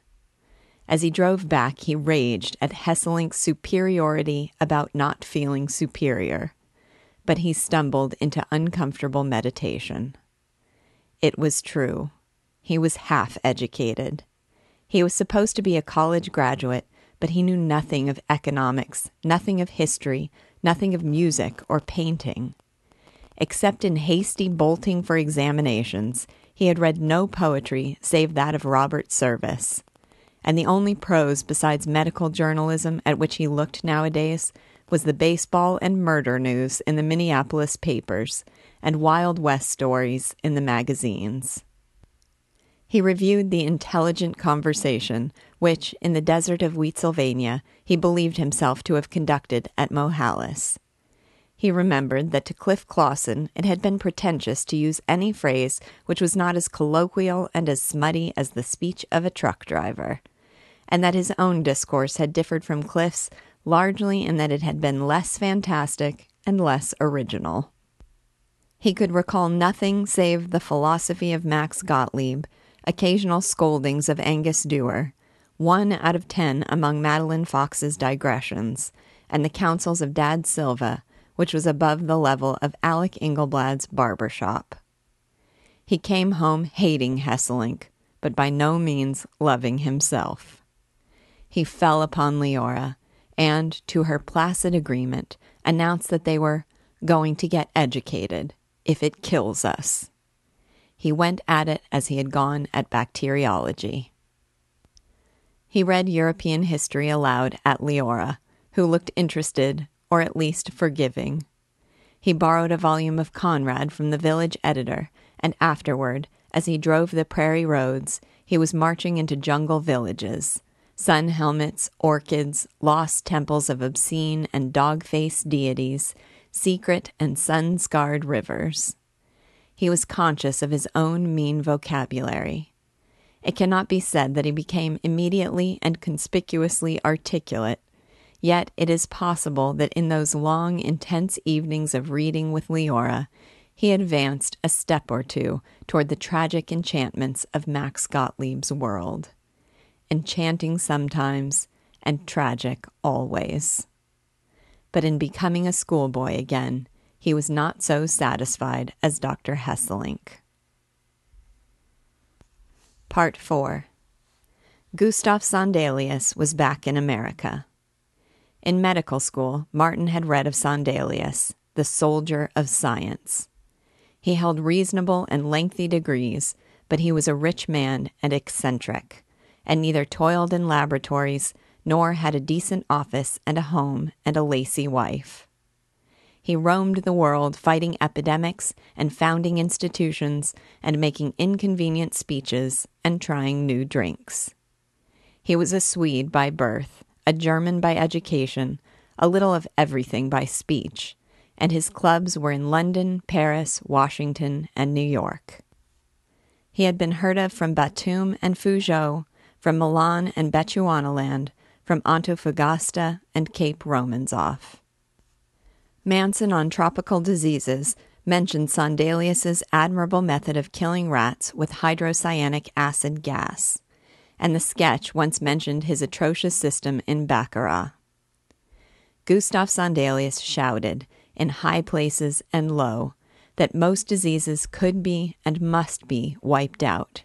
As he drove back, he raged at Hesselink's superiority about not feeling superior, but he stumbled into uncomfortable meditation. It was true. He was half-educated. He was supposed to be a college graduate, but he knew nothing of economics, nothing of history, nothing of music or painting. Except in hasty bolting for examinations, he had read no poetry save that of Robert Service, and the only prose besides medical journalism at which he looked nowadays was the baseball and murder news in the Minneapolis papers and Wild West stories in the magazines. He reviewed The Intelligent Conversation, which, in the desert of Wheatsylvania, he believed himself to have conducted at Mohalis. He remembered that to Cliff Clawson it had been pretentious to use any phrase which was not as colloquial and as smutty as the speech of a truck driver, and that his own discourse had differed from Cliff's largely in that it had been less fantastic and less original. He could recall nothing save the philosophy of Max Gottlieb, occasional scoldings of Angus Dewar, 1 out of 10 among Madeline Fox's digressions, and the counsels of Dad Silva, which was above the level of Alec Ingleblad's barbershop. He came home hating Hesselink, but by no means loving himself. He fell upon Leora, and, to her placid agreement, announced that they were going to get educated, if it kills us. He went at it as he had gone at bacteriology. He read European history aloud at Leora, who looked interested, or at least forgiving. He borrowed a volume of Conrad from the village editor, and afterward, as he drove the prairie roads, he was marching into jungle villages, sun helmets, orchids, lost temples of obscene and dog-faced deities, secret and sun-scarred rivers. He was conscious of his own mean vocabulary. It cannot be said that he became immediately and conspicuously articulate, yet it is possible that in those long, intense evenings of reading with Leora, he advanced a step or two toward the tragic enchantments of Max Gottlieb's world. Enchanting sometimes, and tragic always. But in becoming a schoolboy again, he was not so satisfied as Dr. Hesselink. Part 4. Gustav Sondelius was back in America. In medical school, Martin had read of Sondelius, the soldier of science. He held reasonable and lengthy degrees, but he was a rich man and eccentric, and neither toiled in laboratories nor had a decent office and a home and a lacy wife. He roamed the world fighting epidemics and founding institutions and making inconvenient speeches and trying new drinks. He was a Swede by birth, a German by education, a little of everything by speech, and his clubs were in London, Paris, Washington, and New York. He had been heard of from Batum and Fuzhou, from Milan and Bechuanaland, from Antofagasta and Cape Romanzoff. Manson on Tropical Diseases mentioned Sondelius's admirable method of killing rats with hydrocyanic acid gas, and the sketch once mentioned his atrocious system in Baccarat. Gustav Sondelius shouted, in high places and low, that most diseases could be and must be wiped out,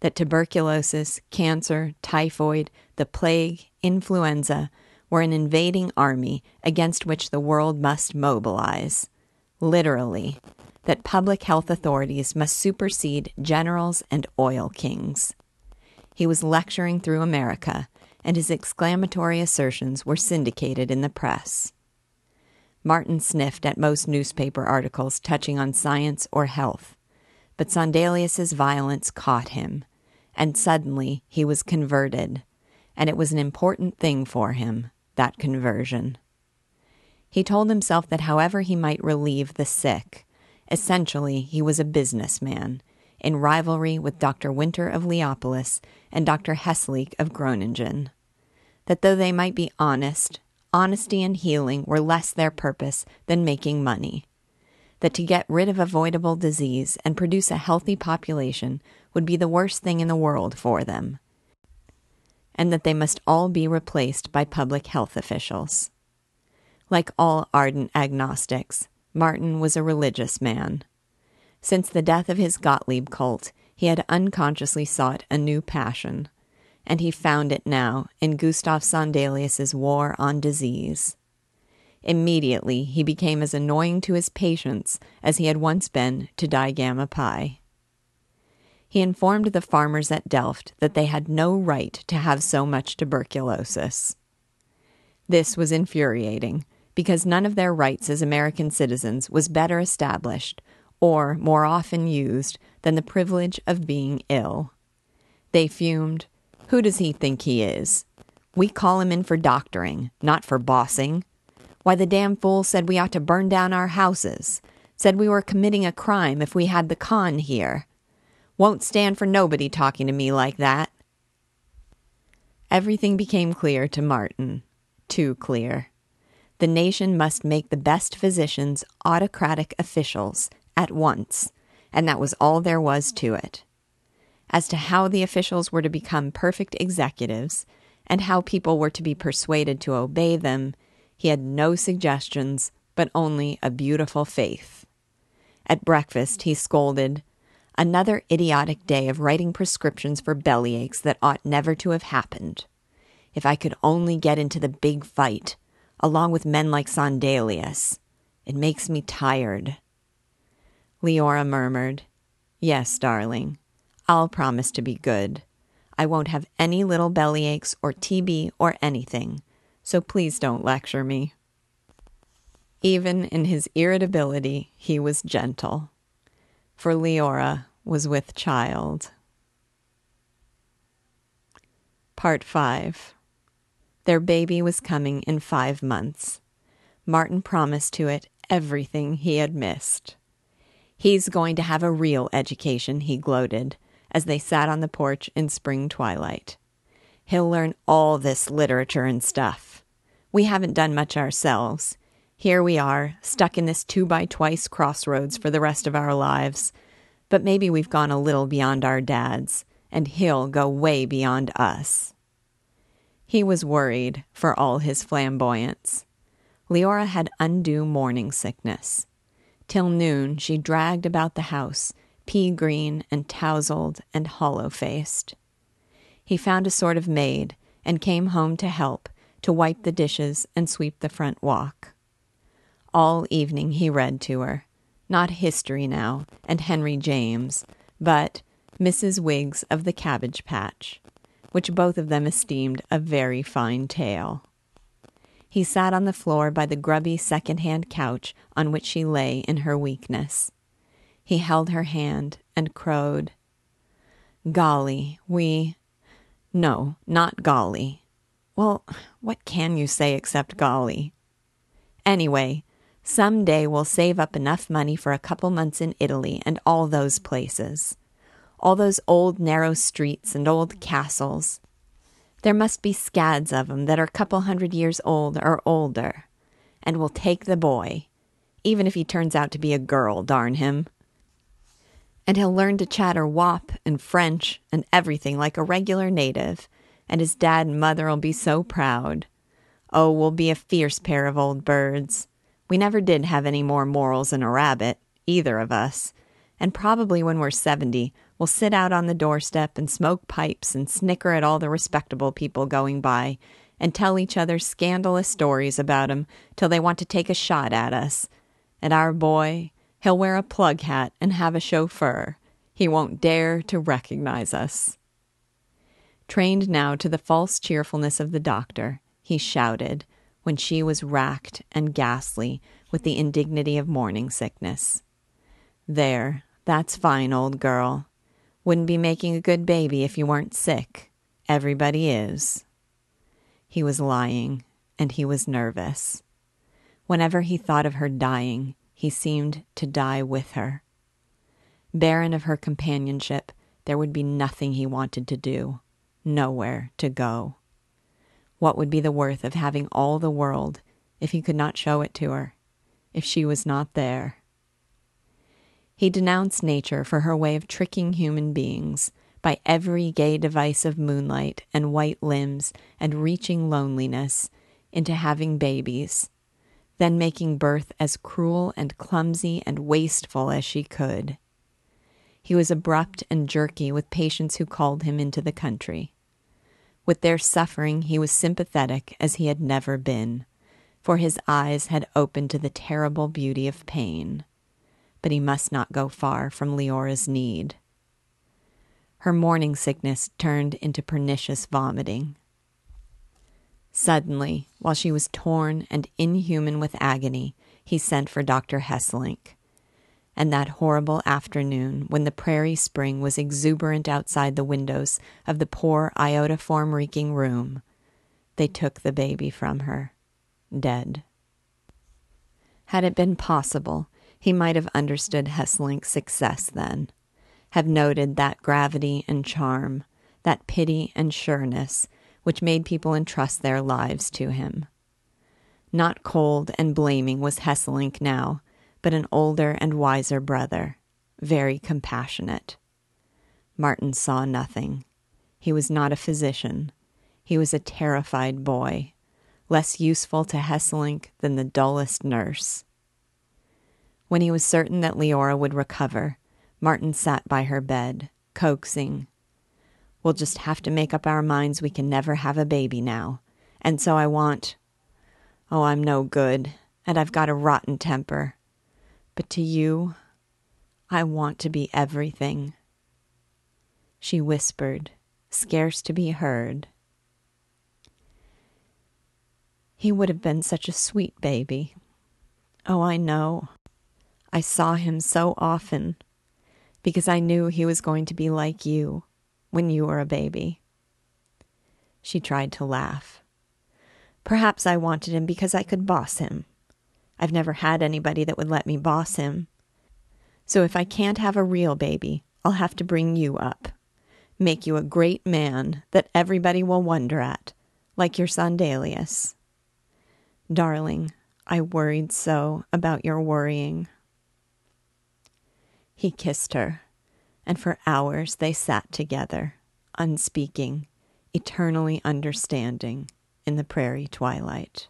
that tuberculosis, cancer, typhoid, the plague, influenza, were an invading army against which the world must mobilize, literally, that public health authorities must supersede generals and oil kings. He was lecturing through America, and his exclamatory assertions were syndicated in the press. Martin sniffed at most newspaper articles touching on science or health, but Sondelius's violence caught him, and suddenly he was converted, and it was an important thing for him, that conversion. He told himself that however he might relieve the sick, essentially he was a businessman, in rivalry with Dr. Winter of Leopolis and Dr. Hesselink of Groningen, that though they might be honest, honesty and healing were less their purpose than making money, that to get rid of avoidable disease and produce a healthy population would be the worst thing in the world for them, and that they must all be replaced by public health officials. Like all ardent agnostics, Martin was a religious man. Since the death of his Gottlieb cult, he had unconsciously sought a new passion, and he found it now in Gustav Sondelius's war on disease. Immediately he became as annoying to his patients as he had once been to DiGamma Pi. He informed the farmers at Delft that they had no right to have so much tuberculosis. This was infuriating, because none of their rights as American citizens was better established, or more often used, than the privilege of being ill. They fumed, "Who does he think he is? We call him in for doctoring, not for bossing. Why, the damn fool said we ought to burn down our houses, said we were committing a crime if we had the con here. Won't stand for nobody talking to me like that." Everything became clear to Martin. Too clear. The nation must make the best physicians autocratic officials at once, and that was all there was to it. As to how the officials were to become perfect executives, and how people were to be persuaded to obey them, he had no suggestions, but only a beautiful faith. At breakfast he scolded, "Another idiotic day of writing prescriptions for bellyaches that ought never to have happened. If I could only get into the big fight, along with men like Sondelius. It makes me tired." Leora murmured, "Yes, darling, I'll promise to be good. I won't have any little bellyaches or TB or anything, so please don't lecture me." Even in his irritability, he was gentle, for Leora was with child. Part 5. Their baby was coming in 5 months. Martin promised to it everything he had missed. "He's going to have a real education," he gloated, as they sat on the porch in spring twilight. "He'll learn all this literature and stuff. We haven't done much ourselves. Here we are, stuck in this 2-by-twice crossroads for the rest of our lives. But maybe we've gone a little beyond our dads, and he'll go way beyond us." He was worried, for all his flamboyance. Leora had undue morning sickness. Till noon she dragged about the house, pea-green and tousled and hollow-faced. He found a sort of maid, and came home to help, to wipe the dishes and sweep the front walk. All evening he read to her, not history now, and Henry James, but Mrs. Wiggs of the Cabbage Patch, which both of them esteemed a very fine tale. He sat on the floor by the grubby second-hand couch on which she lay in her weakness. He held her hand and crowed, "Golly, we... No, not golly. Well, what can you say except golly? Anyway, some day we'll save up enough money for a couple months in Italy and all those places. All those old narrow streets and old castles. There must be scads of 'em that are a couple hundred years old or older. And we'll take the boy, even if he turns out to be a girl, darn him. And he'll learn to chatter WAP and French and everything like a regular native, and his dad and mother'll be so proud. Oh, we'll be a fierce pair of old birds. We never did have any more morals than a rabbit, either of us. And probably when we're 70, we'll sit out on the doorstep and smoke pipes and snicker at all the respectable people going by and tell each other scandalous stories about 'em till they want to take a shot at us. And our boy, he'll wear a plug hat and have a chauffeur. He won't dare to recognize us." Trained now to the false cheerfulness of the doctor, he shouted, when she was racked and ghastly with the indignity of morning sickness. There, That's fine, old girl. Wouldn't be making a good baby if you weren't sick. Everybody is. He was lying, and he was nervous. Whenever he thought of her dying, he seemed to die with her. Barren of her companionship, there would be nothing he wanted to do, nowhere to go. What would be the worth of having all the world if he could not show it to her, if she was not there? He denounced nature for her way of tricking human beings by every gay device of moonlight and white limbs and reaching loneliness into having babies, then making birth as cruel and clumsy and wasteful as she could. He was abrupt and jerky with patients who called him into the country. With their suffering he was sympathetic as he had never been, for his eyes had opened to the terrible beauty of pain. But he must not go far from Leora's need. Her morning sickness turned into pernicious vomiting. Suddenly, while she was torn and inhuman with agony, he sent for Dr. Hesselink. And that horrible afternoon, when the prairie spring was exuberant outside the windows of the poor iodoform-reeking room, they took the baby from her, dead. Had it been possible, he might have understood Hesselink's success then, have noted that gravity and charm, that pity and sureness, which made people entrust their lives to him. Not cold and blaming was Hesselink now, but an older and wiser brother, very compassionate. Martin saw nothing. He was not a physician. He was a terrified boy, less useful to Hesselink than the dullest nurse. When he was certain that Leora would recover, Martin sat by her bed, coaxing. "We'll just have to make up our minds we can never have a baby now. And so I want... Oh, I'm no good, and I've got a rotten temper. But to you, I want to be everything." She whispered, scarce to be heard. "He would have been such a sweet baby. Oh, I know. I saw him so often, because I knew he was going to be like you when you were a baby." She tried to laugh. "Perhaps I wanted him because I could boss him. I've never had anybody that would let me boss him. So if I can't have a real baby, I'll have to bring you up, make you a great man that everybody will wonder at, like your Sondelius. Darling, I worried so about your worrying." He kissed her, and for hours they sat together, unspeaking, eternally understanding, in the prairie twilight.